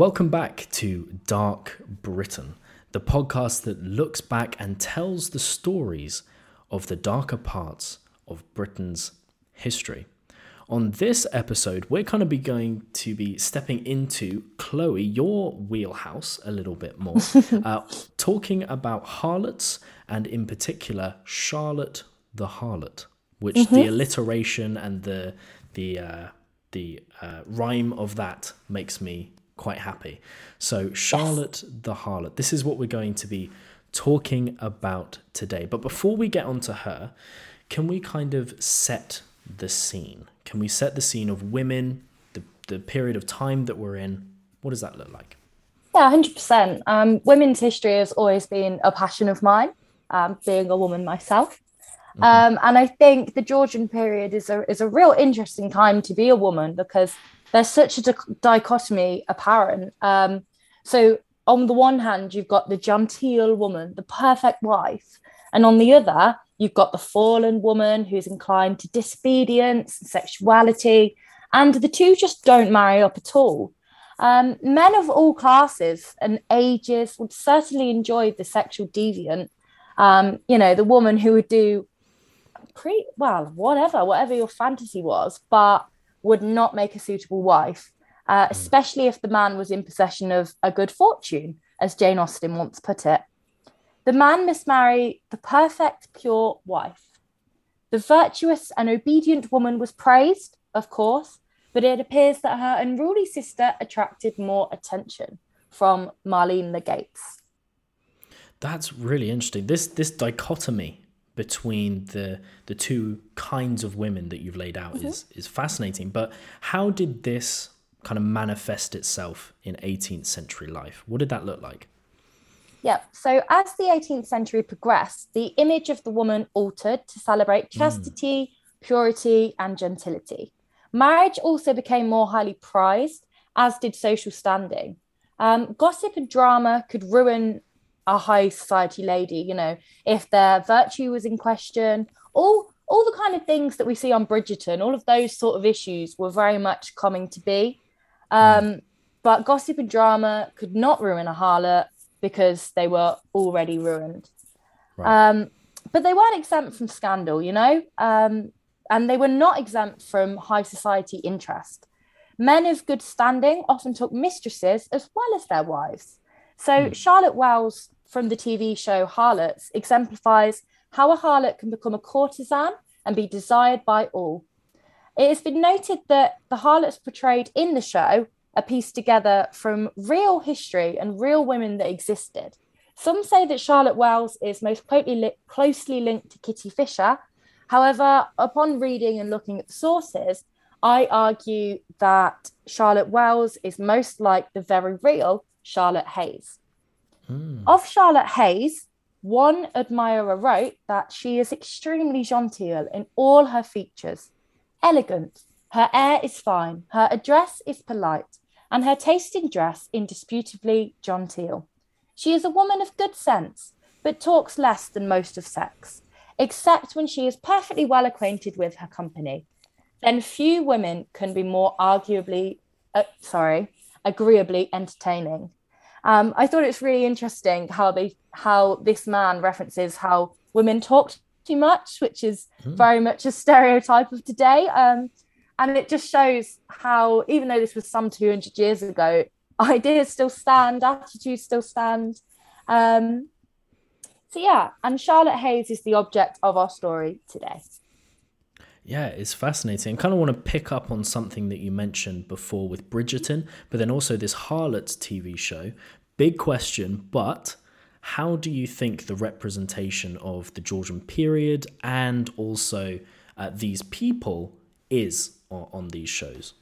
Welcome back to Dark Britain, the podcast that looks back and tells the stories of the darker parts of Britain's history. On this episode, we're kind of going to be stepping into, Chloe, your wheelhouse a little bit more, talking about Harlots and in particular, Charlotte the Harlot, which the alliteration and the rhyme of that makes me quite happy. So Charlotte the Harlot, this is what we're going to be talking about today. But before we get onto her, can we kind of set the scene? Can we set the scene of women, the period of time that we're in? What does that look like? Yeah, 100%. Women's history has always been a passion of mine, being a woman myself. And I think the Georgian period is a real interesting time to be a woman because there's such a dichotomy apparent. So on the one hand, you've got the genteel woman, the perfect wife. And on the other, you've got the fallen woman who's inclined to disobedience, sexuality, and the two just don't marry up at all. Men of all classes and ages would certainly enjoy the sexual deviant. You know, the woman who would do whatever your fantasy was, but would not make a suitable wife, especially if the man was in possession of a good fortune, as Jane Austen once put it. The man must marry the perfect, pure wife. The virtuous and obedient woman was praised, of course, but it appears that her unruly sister attracted more attention, from Marlene LeGates. That's really interesting. This dichotomy between the two kinds of women that you've laid out is fascinating. But how did this kind of manifest itself in 18th century life? What did that look like? Yeah, so as the 18th century progressed, the image of the woman altered to celebrate chastity, purity, and gentility. Marriage also became more highly prized, as did social standing. Gossip and drama could ruin a high society lady, you know, if their virtue was in question. All the kind of things that we see on Bridgerton, all of those sort of issues were very much coming to be. But gossip and drama could not ruin a harlot, because they were already ruined. Right. But they weren't exempt from scandal, you know, and they were not exempt from high society interest. Men of good standing often took mistresses as well as their wives. So Charlotte Wells from the TV show Harlots exemplifies how a harlot can become a courtesan and be desired by all. It has been noted that the harlots portrayed in the show are pieced together from real history and real women that existed. Some say that Charlotte Wells is most closely linked to Kitty Fisher. However, upon reading and looking at the sources, I argue that Charlotte Wells is most like the very real Charlotte Hayes. Of Charlotte Hayes, one admirer wrote that she is extremely genteel in all her features, elegant, her air is fine, her address is polite, and her taste in dress indisputably genteel. She is a woman of good sense, but talks less than most of sex, except when she is perfectly well acquainted with her company. Then few women can be more agreeably entertaining. I thought it's really interesting how this man references how women talk too much, which is very much a stereotype of today. And it just shows how, even though this was some 200 years ago, ideas still stand, attitudes still stand. And Charlotte Hayes is the object of our story today. Yeah, it's fascinating. I kind of want to pick up on something that you mentioned before with Bridgerton, but then also this Harlots TV show. Big question, but how do you think the representation of the Georgian period and also these people is on these shows?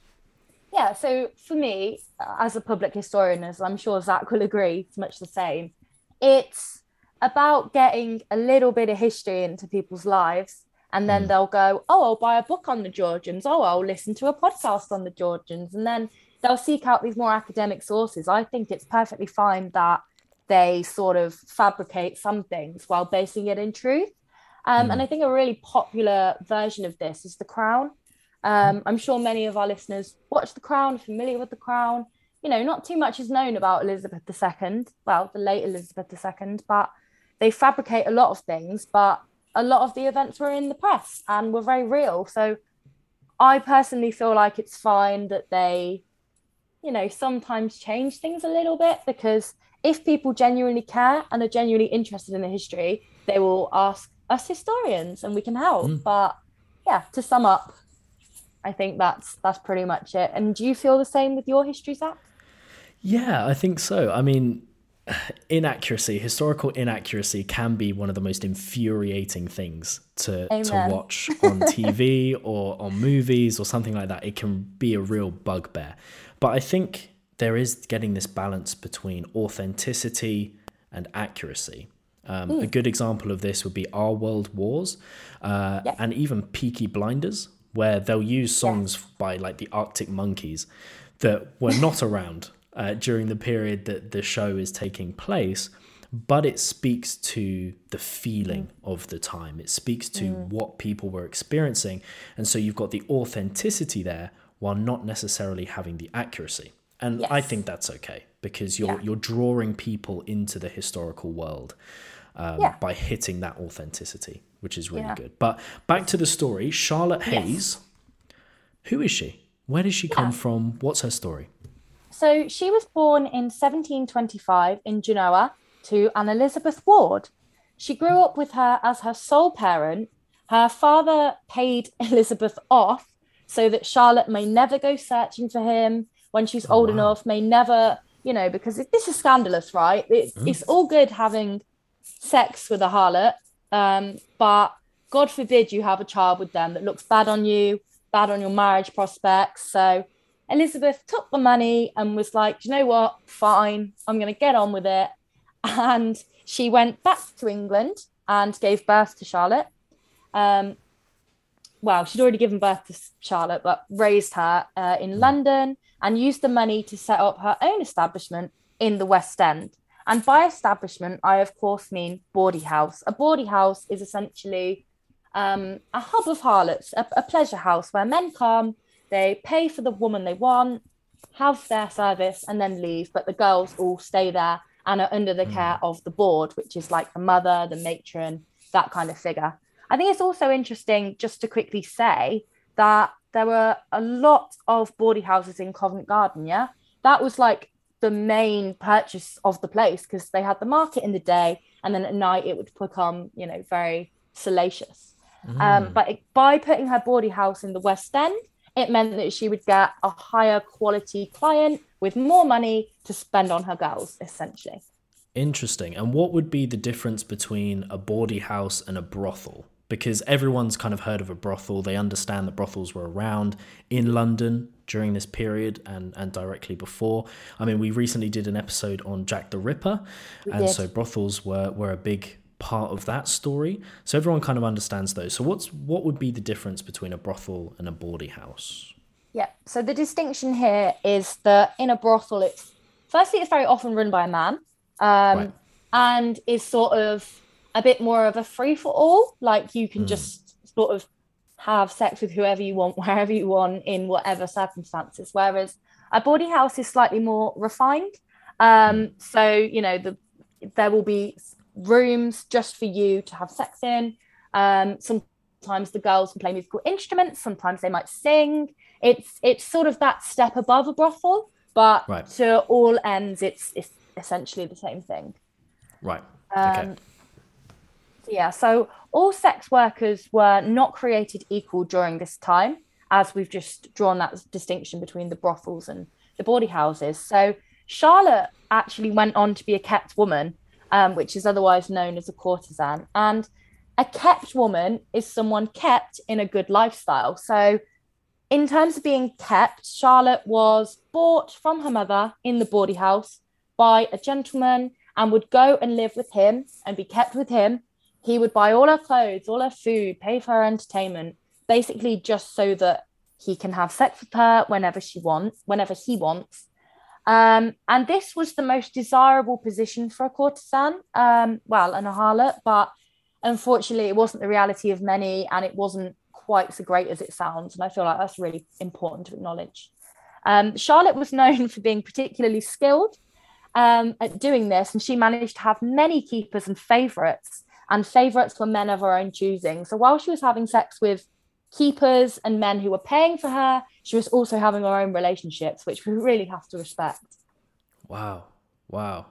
Yeah, so for me, as a public historian, as I'm sure Zach will agree, it's much the same. It's about getting a little bit of history into people's lives, and then they'll go, oh, I'll buy a book on the Georgians. Oh, I'll listen to a podcast on the Georgians. And then they'll seek out these more academic sources. I think it's perfectly fine that they sort of fabricate some things while basing it in truth. And I think a really popular version of this is The Crown. I'm sure many of our listeners watch The Crown, familiar with The Crown. you know, not too much is known about Elizabeth II, well, the late Elizabeth II, but they fabricate a lot of things, but a lot of the events were in the press and were very real. So I personally feel like it's fine that they, you know, sometimes change things a little bit, because if people genuinely care and are genuinely interested in the history, they will ask us historians and we can help. But yeah, to sum up, I think that's pretty much it. And do you feel the same with your history, Zach? Yeah, I think so. I mean, historical inaccuracy can be one of the most infuriating things to watch on TV or on movies or something like that. It can be a real bugbear. But I think there is getting this balance between authenticity and accuracy. A good example of this would be Our World Wars and even Peaky Blinders, where they'll use songs by like the Arctic Monkeys that were not around during the period that the show is taking place, but it speaks to the feeling of the time. It speaks to what people were experiencing. And so you've got the authenticity there while not necessarily having the accuracy. And I think that's okay, because you're drawing people into the historical world by hitting that authenticity, which is really good. But back to the story, Charlotte Hayes, who is she? Where does she come from? What's her story? So she was born in 1725 in Genoa to Anne Elizabeth Ward. She grew up with her as her sole parent. Her father paid Elizabeth off so that Charlotte may never go searching for him when she's old enough, may never, you know, because this is scandalous, right? It's all good having sex with a harlot, but God forbid you have a child with them that looks bad on you, bad on your marriage prospects. So Elizabeth took the money and was like, you know what, fine, I'm going to get on with it. And she went back to England and gave birth to Charlotte. Well, she'd already given birth to Charlotte, but raised her in London and used the money to set up her own establishment in the West End. And by establishment, I, of course, mean bawdy house. A bawdy house is essentially a hub of harlots, a pleasure house where men come. They pay for the woman they want, have their service, and then leave. But the girls all stay there and are under the care of the board, which is like the mother, the matron, that kind of figure. I think it's also interesting just to quickly say that there were a lot of bawdy houses in Covent Garden, yeah? That was like the main purchase of the place, because they had the market in the day and then at night it would become, you know, very salacious. But by putting her bawdy house in the West End, it meant that she would get a higher quality client with more money to spend on her girls, essentially. Interesting. And what would be the difference between a bawdy house and a brothel? Because everyone's kind of heard of a brothel. They understand that brothels were around in London during this period and directly before. I mean, we recently did an episode on Jack the Ripper. So brothels were a big part of that story. So everyone kind of understands those. So what would be the difference between a brothel and a bawdy house? Yeah. So the distinction here is that in a brothel, it's very often run by a man and is sort of a bit more of a free for all. Like you can just sort of have sex with whoever you want, wherever you want, in whatever circumstances. Whereas a bawdy house is slightly more refined. So, you know, there will be rooms just for you to have sex in. Sometimes the girls can play musical instruments, sometimes they might sing. It's sort of that step above a brothel, but to all ends it's essentially the same thing. So all sex workers were not created equal during this time, as we've just drawn that distinction between the brothels and the bawdy houses. So Charlotte actually went on to be a kept woman, which is otherwise known as a courtesan. And a kept woman is someone kept in a good lifestyle. So in terms of being kept, Charlotte was bought from her mother in the bawdy house by a gentleman and would go and live with him and be kept with him. He would buy all her clothes, all her food, pay for her entertainment, basically just so that he can have sex with her whenever he wants. And this was the most desirable position for a courtesan, and a harlot, but unfortunately it wasn't the reality of many and it wasn't quite so great as it sounds. And I feel like that's really important to acknowledge. Charlotte was known for being particularly skilled at doing this, and she managed to have many keepers and favourites, and favourites were men of her own choosing. So while she was having sex with keepers and men who were paying for her, she was also having her own relationships, which we really have to respect. Wow. Wow.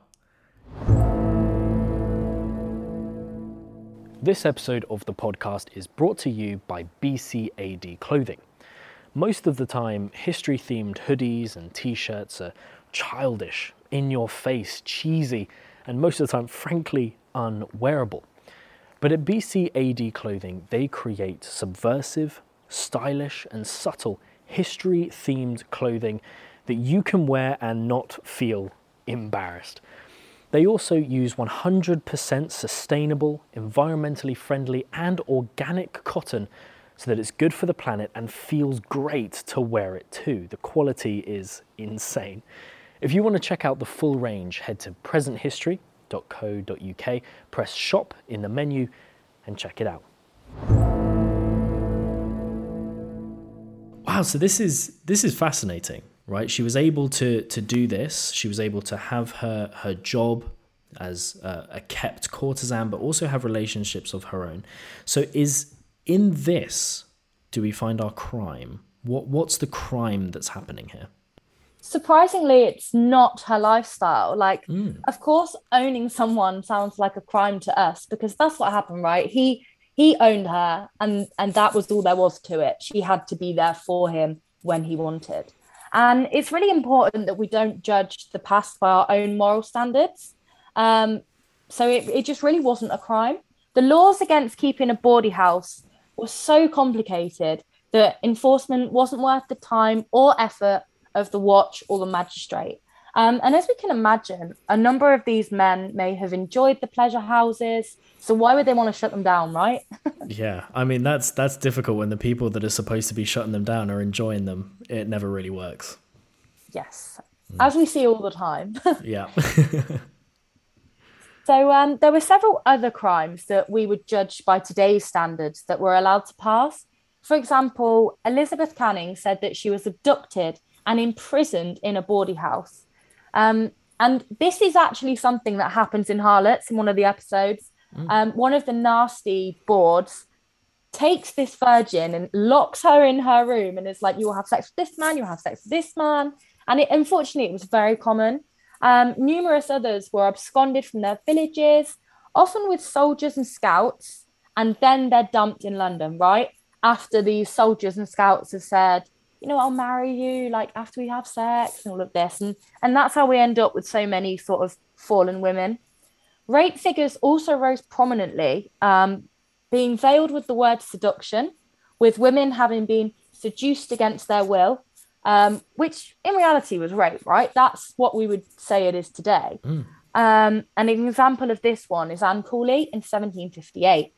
This episode of the podcast is brought to you by BCAD Clothing. Most of the time, history-themed hoodies and t-shirts are childish, in-your-face, cheesy, and most of the time, frankly, unwearable. But at BCAD Clothing, they create subversive, stylish, and subtle history-themed clothing that you can wear and not feel embarrassed. They also use 100% sustainable, environmentally friendly, and organic cotton so that it's good for the planet and feels great to wear it too. The quality is insane. If you want to check out the full range, head to presenthistory.co.uk, press shop in the menu and check it out. Wow, so this is fascinating, right? She was able to do this. She was able to have her job as a kept courtesan, but also have relationships of her own. So in this, do we find our crime? What's the crime that's happening here? Surprisingly, it's not her lifestyle. Of course, owning someone sounds like a crime to us because that's what happened, right? He owned her, and that was all there was to it. She had to be there for him when he wanted. And it's really important that we don't judge the past by our own moral standards. So it just really wasn't a crime. The laws against keeping a bawdy house was so complicated that enforcement wasn't worth the time or effort of the watch or the magistrate. And as we can imagine, a number of these men may have enjoyed the pleasure houses. So why would they want to shut them down, right? Yeah, I mean, that's difficult when the people that are supposed to be shutting them down are enjoying them. It never really works. Yes, as we see all the time. Yeah. So there were several other crimes that we would judge by today's standards that were allowed to pass. For example, Elizabeth Canning said that she was abducted and imprisoned in a bawdy house. And this is actually something that happens in Harlots in one of the episodes. One of the nasty boards takes this virgin and locks her in her room and is like, you will have sex with this man, you will have sex with this man. And unfortunately, it was very common. Numerous others were absconded from their villages, often with soldiers and scouts, and then they're dumped in London, right? After these soldiers and scouts have said, you know, I'll marry you, like, after we have sex and all of this. And that's how we end up with so many sort of fallen women. Rape figures also rose prominently, being veiled with the word seduction, with women having been seduced against their will. Which in reality was rape, right? That's what we would say it is today. And an example of this one is Anne Cooley in 1758.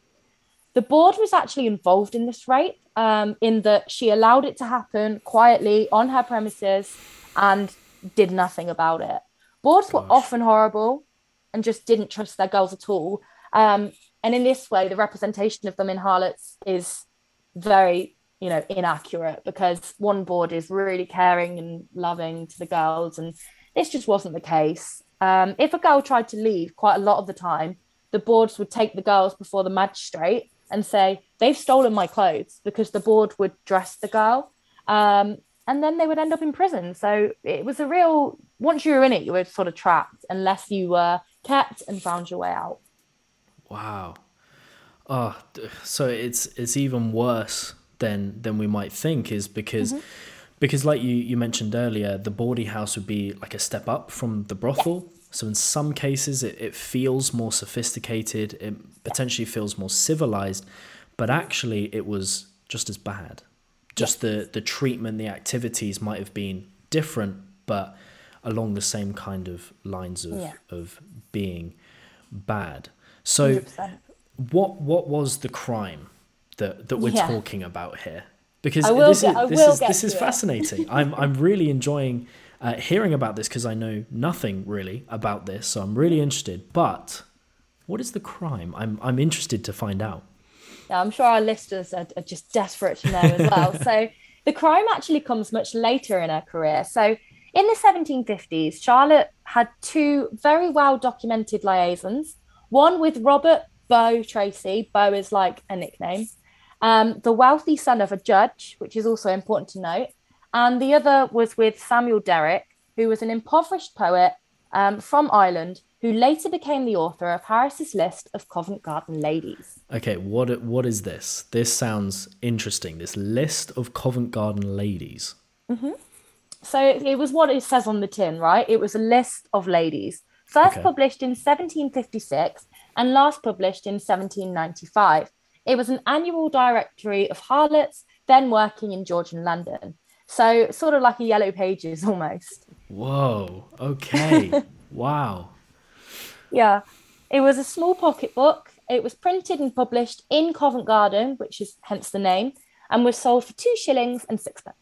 The board was actually involved in this rape in that she allowed it to happen quietly on her premises and did nothing about it. Boards were often horrible and just didn't trust their girls at all. And in this way, the representation of them in Harlots is very, inaccurate, because one board is really caring and loving to the girls, and this just wasn't the case. If a girl tried to leave, quite a lot of the time, the boards would take the girls before the magistrate and say, they've stolen my clothes, because the board would dress the girl, and then they would end up in prison. So it was once you were in it, you were sort of trapped unless you were kept and found your way out. Wow. Oh, so it's even worse than we might think, is because like you mentioned earlier, the bawdy house would be like a step up from the brothel. Yes. So in some cases it feels more sophisticated, it potentially feels more civilized, but actually it was just as bad. Just the treatment, the activities might have been different, but along the same kind of lines of being bad. So 100%. what was the crime that we're talking about here? Because this is fascinating. I'm really enjoying hearing about this, because I know nothing really about this, so I'm really interested. But what is the crime? I'm interested to find out. Yeah, I'm sure our listeners are just desperate to know as well. So The crime actually comes much later in her career. So in the 1750s, Charlotte had two very well-documented liaisons, one with Robert Beau Tracy. Beau is like a nickname. The wealthy son of a judge, which is also important to note. And the other was with Samuel Derrick, who was an impoverished poet from Ireland, who later became the author of Harris's List of Covent Garden Ladies. Okay, what is this? This sounds interesting, this list of Covent Garden ladies. Mm-hmm. So it was what it says on the tin, right? It was a list of ladies, first published in 1756 and last published in 1795. It was an annual directory of harlots, then working in Georgian London. So sort of like a Yellow Pages almost. Whoa, okay, wow. Yeah, it was a small pocket book. It was printed and published in Covent Garden, which is hence the name, and was sold for 2 shillings and 6p.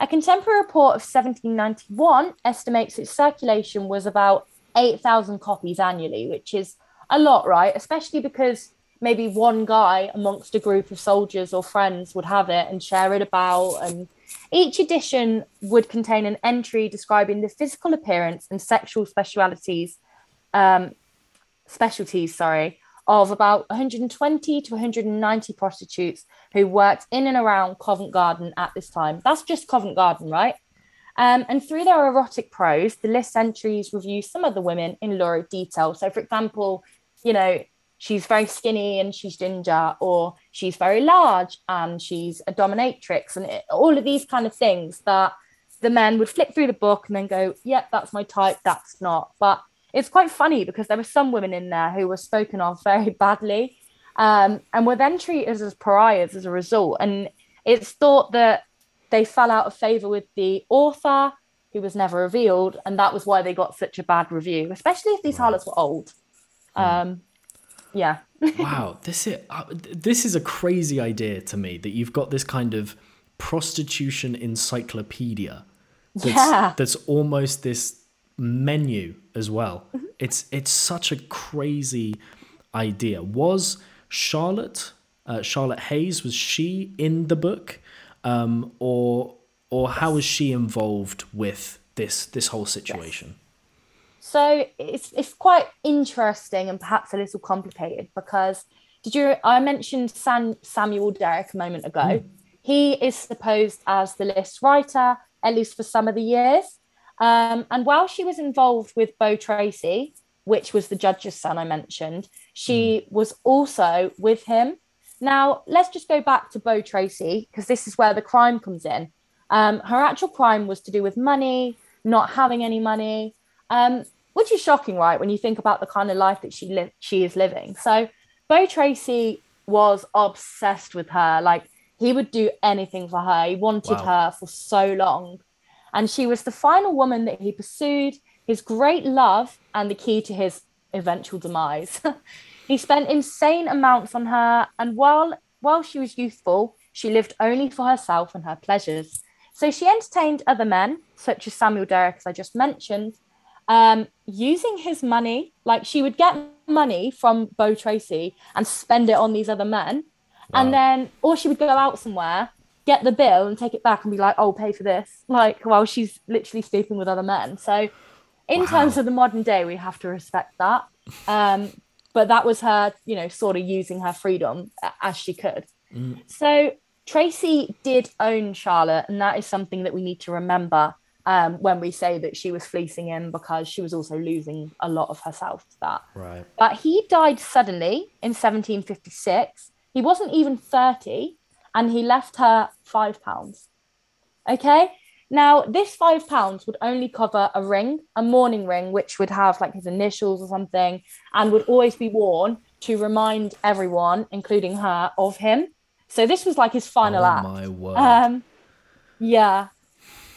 A contemporary report of 1791 estimates its circulation was about 8,000 copies annually, which is a lot, right? Especially because maybe one guy amongst a group of soldiers or friends would have it and share it about. And each edition would contain an entry describing the physical appearance and sexual specialties of about 120 to 190 prostitutes who worked in and around Covent Garden at this time. That's just Covent Garden, right? And through their erotic prose, the list entries review some of the women in lurid detail. So, for example, you know, she's very skinny and she's ginger, or she's very large and she's a dominatrix, and all of these kind of things that the men would flip through the book and then go, yep, that's my type, that's not. But it's quite funny because there were some women in there who were spoken of very badly and were then treated as pariahs as a result. And it's thought that they fell out of favour with the author, who was never revealed, and that was why they got such a bad review, especially if these harlots were old. Yeah. Wow, this is a crazy idea to me, that you've got this kind of prostitution encyclopedia that's almost this menu as well. Mm-hmm. It's such a crazy idea. Was Charlotte Hayes, was she in the book, or how was she involved with this whole situation? Yes. So it's quite interesting and perhaps a little complicated because I mentioned Samuel Derrick a moment ago. Mm. He is supposed as the list writer, at least for some of the years. And while she was involved with Beau Tracy, which was the judge's son I mentioned, she was also with him. Now, let's just go back to Beau Tracy, because this is where the crime comes in. Her actual crime was to do with money, not having any money, which is shocking, right, when you think about the kind of life that she is living. So Beau Tracy was obsessed with her. Like, he would do anything for her. He wanted her for so long. And she was the final woman that he pursued, his great love, and the key to his eventual demise. He spent insane amounts on her, and while she was youthful, she lived only for herself and her pleasures. So she entertained other men, such as Samuel Derrick, as I just mentioned, using his money. Like, she would get money from Beau Tracy and spend it on these other men. Wow. And then, or she would go out somewhere, get the bill and take it back and be like, oh, pay for this, like, while she's literally sleeping with other men. So in terms of the modern day, we have to respect that. But that was her, you know, sort of using her freedom as she could. Mm. So Tracy did own Charlotte, and that is something that we need to remember when we say that she was fleecing him, because she was also losing a lot of herself to that. Right. But he died suddenly in 1756. He wasn't even 30, and he left her £5. Okay? Now, this £5 would only cover a ring, a mourning ring, which would have like his initials or something, and would always be worn to remind everyone, including her, of him. So this was like his final act. Oh, my word. Yeah.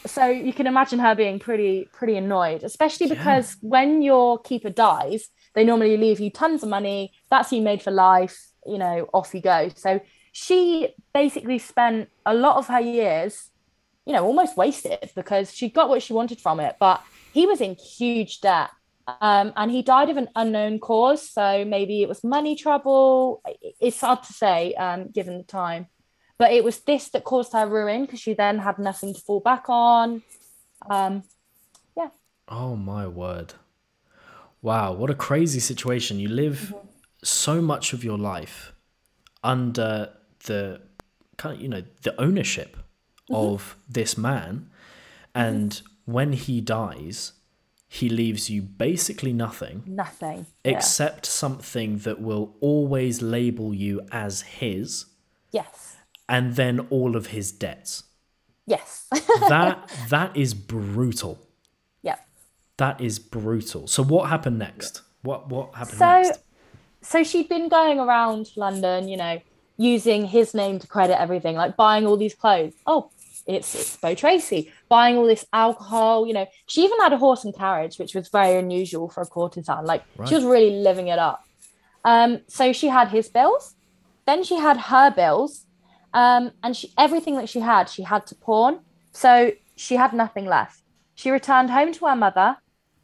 So you can imagine her being pretty annoyed, especially because when your keeper dies, they normally leave you tons of money. That's you made for life. You know, off you go. So she basically spent a lot of her years, you know, almost wasted, because she got what she wanted from it. But he was in huge debt, and he died of an unknown cause. So maybe it was money trouble. It's hard to say, given the time. But it was this that caused her ruin, because she then had nothing to fall back on. Yeah. Oh, my word. Wow, what a crazy situation. You live so much of your life under the kind of, you know, the ownership of this man. And when he dies, he leaves you basically nothing. Nothing. Except something that will always label you as his. Yes. And then all of his debts. Yes. That is brutal. Yeah. That is brutal. So what happened next? What happened next? So she'd been going around London, you know, using his name to credit everything, like buying all these clothes. Oh, it's Beau Tracy. Buying all this alcohol, you know. She even had a horse and carriage, which was very unusual for a courtesan. Like, she was really living it up. So she had his bills. Then she had her bills. And everything that she had to pawn. So she had nothing left. She returned home to her mother,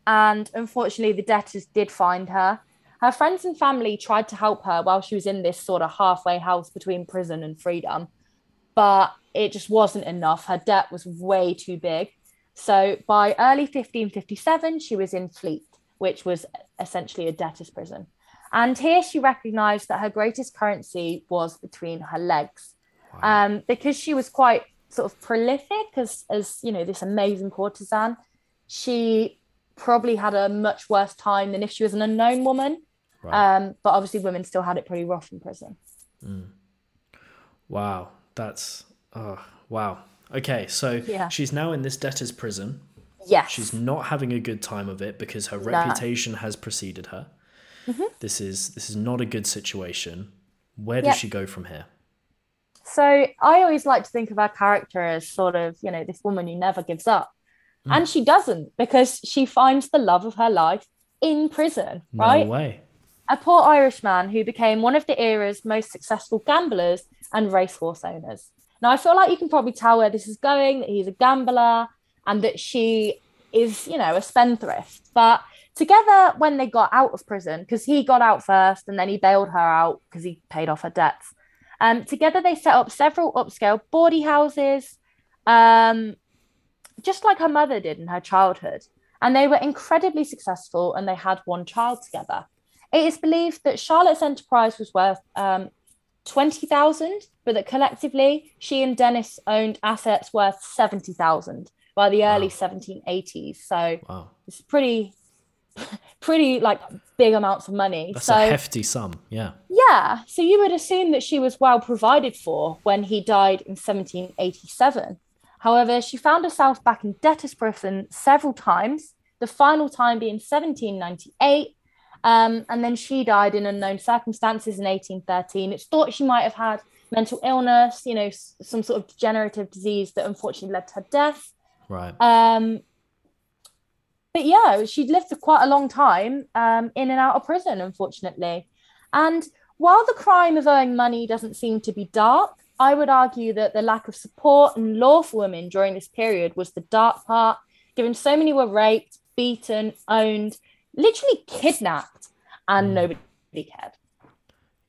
and unfortunately the debtors did find her. Her friends and family tried to help her while she was in this sort of halfway house between prison and freedom, but it just wasn't enough. Her debt was way too big. So by early 1557, she was in Fleet, which was essentially a debtor's prison. And here she recognised that her greatest currency was between her legs. Wow. Because she was quite sort of prolific as you know, this amazing courtesan, she probably had a much worse time than if she was an unknown woman. Right. But obviously women still had it pretty rough in prison. Mm. Wow. That's... Oh, wow. Okay, so she's now in this debtor's prison. Yes. She's not having a good time of it because her reputation has preceded her. Mm-hmm. This is not a good situation. Where does she go from here? So I always like to think of her character as sort of, you know, this woman who never gives up. Mm. And she doesn't, because she finds the love of her life in prison, right? No way. A poor Irishman who became one of the era's most successful gamblers and racehorse owners. Now, I feel like you can probably tell where this is going, that he's a gambler and that she is, you know, a spendthrift. But together, when they got out of prison, because he got out first and then he bailed her out because he paid off her debts, together they set up several upscale bawdy houses, just like her mother did in her childhood. And they were incredibly successful, and they had one child together. It is believed that Charlotte's enterprise was worth... 20,000, but that collectively she and Dennis owned assets worth 70,000 by the early 1780s. So it's pretty like big amounts of money. That's a hefty sum. Yeah. So you would assume that she was well provided for when he died in 1787. However, she found herself back in debtor's prison several times, the final time being 1798. And then she died in unknown circumstances in 1813. It's thought she might have had mental illness, you know, some sort of degenerative disease that unfortunately led to her death. Right. But yeah, she'd lived for quite a long time in and out of prison, unfortunately. And while the crime of owing money doesn't seem to be dark, I would argue that the lack of support and law for women during this period was the dark part, given so many were raped, beaten, owned, literally kidnapped, and nobody cared.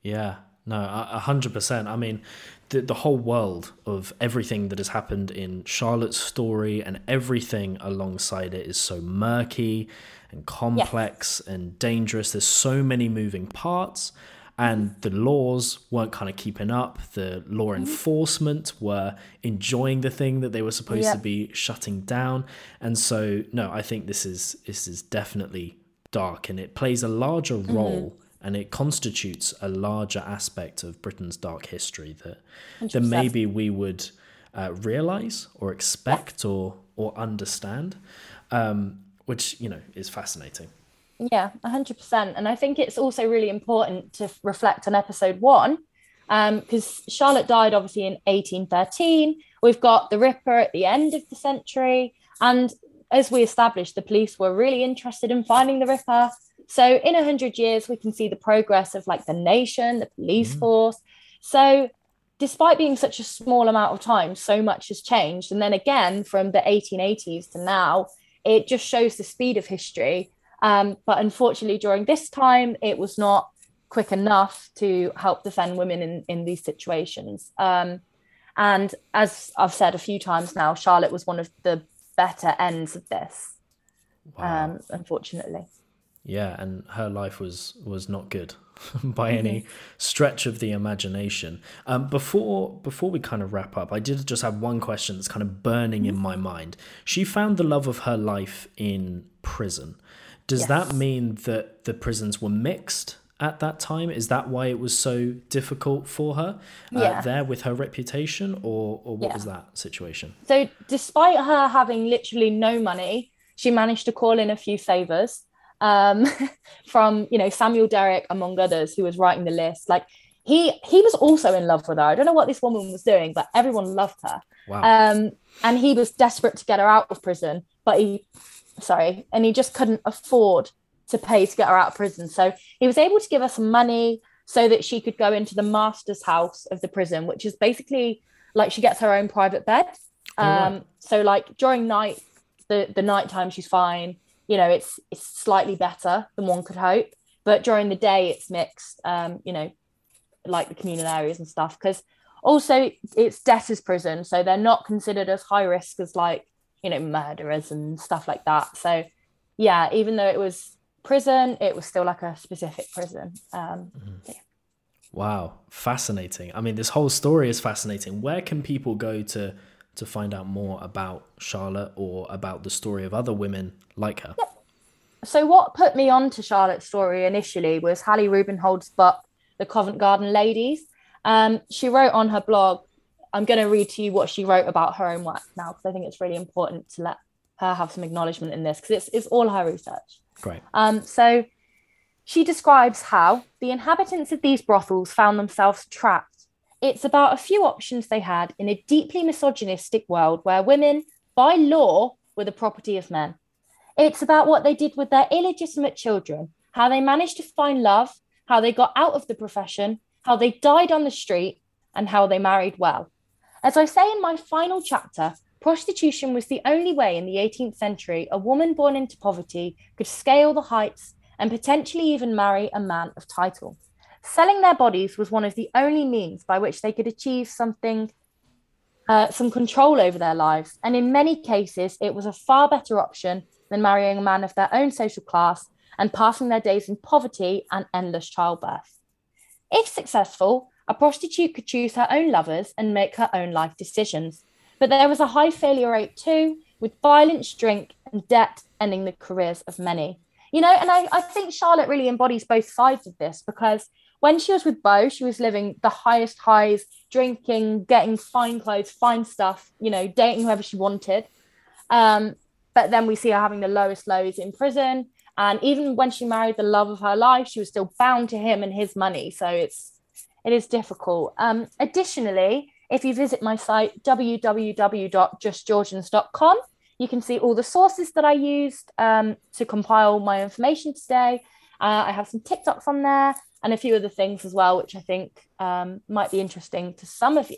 Yeah, no, 100%. I mean, the whole world of everything that has happened in Charlotte's story and everything alongside it is so murky and complex and dangerous. There's so many moving parts, and the laws weren't kind of keeping up. The law enforcement were enjoying the thing that they were supposed to be shutting down. And so, no, I think this is definitely... dark, and it plays a larger role and it constitutes a larger aspect of Britain's dark history that maybe we would realize or expect or understand, which, you know, is fascinating. Yeah, 100%. And I think it's also really important to reflect on episode 1, because Charlotte died obviously in 1813. We've got the Ripper at the end of the century, and as we established, the police were really interested in finding the Ripper. So in 100 years, we can see the progress of like the nation, the police force. So despite being such a small amount of time, so much has changed. And then again, from the 1880s to now, it just shows the speed of history. But unfortunately, during this time, it was not quick enough to help defend women in these situations. And as I've said a few times now, Charlotte was one of the better ends of this, wow. Unfortunately. Yeah, and her life was not good by any stretch of the imagination. Before we kind of wrap up, I did just have one question that's kind of burning in my mind. She found the love of her life in prison. Does yes. that mean that the prisons were mixed at that time? Is that why it was so difficult for her there with her reputation? Or what was that situation? So despite her having literally no money, she managed to call in a few favours. From, you know, Samuel Derrick, among others, who was writing the list. Like, he was also in love with her. I don't know what this woman was doing, but everyone loved her. Wow. And he was desperate to get her out of prison, but he just couldn't afford to pay to get her out of prison. So he was able to give her some money so that she could go into the master's house of the prison, which is basically like she gets her own private bed. Right. So like during night, the nighttime, she's fine. You know, it's slightly better than one could hope, but during the day it's mixed, you know, like the communal areas and stuff, because also it's debtors' prison, so they're not considered as high risk as, like, you know, murderers and stuff like that. So yeah, even though it was prison, it was still like a specific prison. Wow, fascinating. I mean, this whole story is fascinating. Where can people go to find out more about Charlotte or about the story of other women like her? Yep. So what put me on to Charlotte's story initially was Hallie Rubenhold's book, The Covent Garden Ladies. She wrote on her blog, I'm going to read to you what she wrote about her own work now, because I think it's really important to let her have some acknowledgement in this, because it's all her research. Great. So she describes how the inhabitants of these brothels found themselves trapped. It's about a few options they had in a deeply misogynistic world where women, by law, were the property of men. It's about what they did with their illegitimate children, how they managed to find love, how they got out of the profession, how they died on the street, and how they married well. As I say in my final chapter, prostitution was the only way in the 18th century a woman born into poverty could scale the heights and potentially even marry a man of title. Selling their bodies was one of the only means by which they could achieve something, some control over their lives. And in many cases, it was a far better option than marrying a man of their own social class and passing their days in poverty and endless childbirth. If successful, a prostitute could choose her own lovers and make her own life decisions. But there was a high failure rate too, with violence, drink, and debt ending the careers of many. You know, and I think Charlotte really embodies both sides of this, because when she was with Beau, she was living the highest highs, drinking, getting fine clothes, fine stuff, you know, dating whoever she wanted. But then we see her having the lowest lows in prison. And even when she married the love of her life, she was still bound to him and his money. So it is difficult. Additionally, if you visit my site, www.justgeorgians.com, you can see all the sources that I used to compile my information today. I have some TikToks on there and a few other things as well, which I think might be interesting to some of you.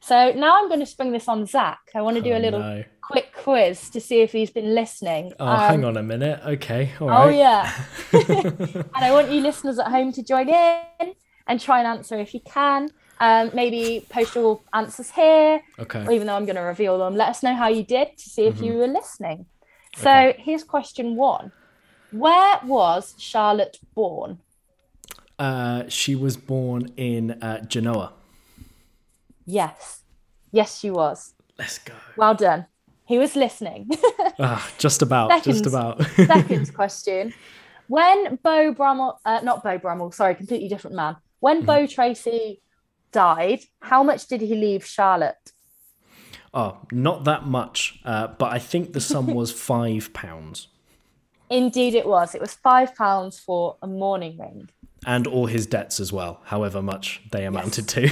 So now I'm going to spring this on Zach. I want to do quick quiz to see if he's been listening. Oh, hang on a minute. Okay. All right. Oh, yeah. And I want you listeners at home to join in and try and answer if you can. Maybe post your answers here. Okay. Or even though I'm going to reveal them, let us know how you did to see if you were listening. So here's question one. Where was Charlotte born? She was born in Genoa. Yes. Yes, she was. Let's go. Well done. He was listening. Just about. Second question. When completely different man. When Beau Tracy died, how much did he leave Charlotte? Oh, not that much. But I think the sum was £5. Indeed it was. It was £5 for a mourning ring. And all his debts as well, however much they amounted to.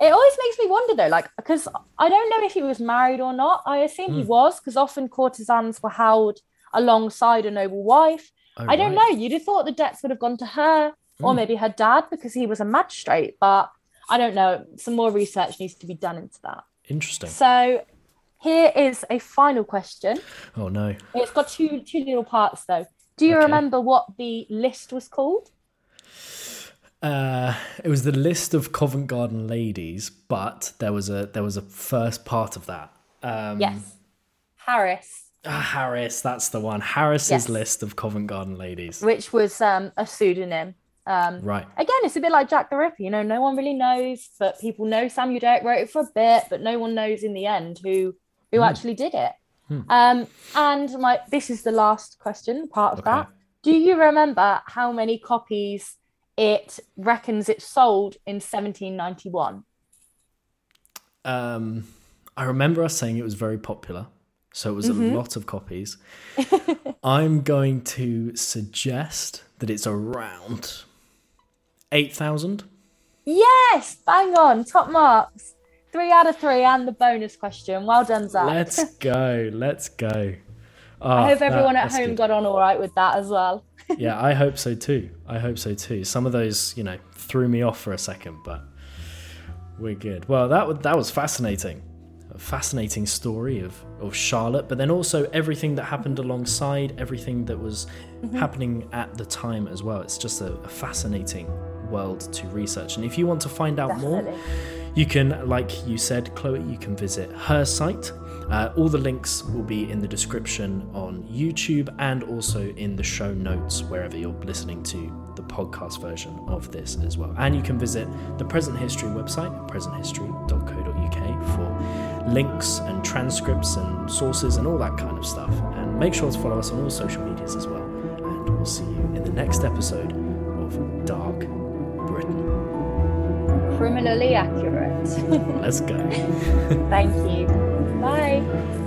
It always makes me wonder though, like, because I don't know if he was married or not. I assume he was, because often courtesans were held alongside a noble wife. Oh, I don't know. You'd have thought the debts would have gone to her or maybe her dad, because he was a magistrate. But I don't know. Some more research needs to be done into that. Interesting. So here is a final question. Oh, no. It's got two little parts, though. Do you remember what the list was called? It was the List of Covent Garden Ladies, but there was a first part of that. Yes, Harris. Harris, that's the one. Harris's List of Covent Garden Ladies, which was a pseudonym. Right. Again, it's a bit like Jack the Ripper. You know, no one really knows, but people know Samuel Derrick wrote it for a bit, but no one knows in the end who actually did it. And this is the last question, part of that. Do you remember how many copies it reckons it sold in 1791? I remember us saying it was very popular, so it was a lot of copies. I'm going to suggest that it's around 8,000. Yes, bang on, top marks. 3 out of 3 and the bonus question. Well done, Zach. Let's go. Oh, I hope everyone at home got on all right with that as well. Yeah, I hope so too. Some of those, threw me off for a second, but we're good. Well, that was fascinating. A fascinating story of Charlotte, but then also everything that happened alongside, everything that was happening at the time as well. It's just a fascinating world to research. And if you want to find out more, you can, like you said, Chloe, you can visit her site. All the links will be in the description on YouTube and also in the show notes wherever you're listening to the podcast version of this as well. And you can visit the Present History website, presenthistory.co.uk, for links and transcripts and sources and all that kind of stuff. And make sure to follow us on all social medias as well. And we'll see you in the next episode of Dark Britain. Criminally accurate. Let's go. Thank you. Bye.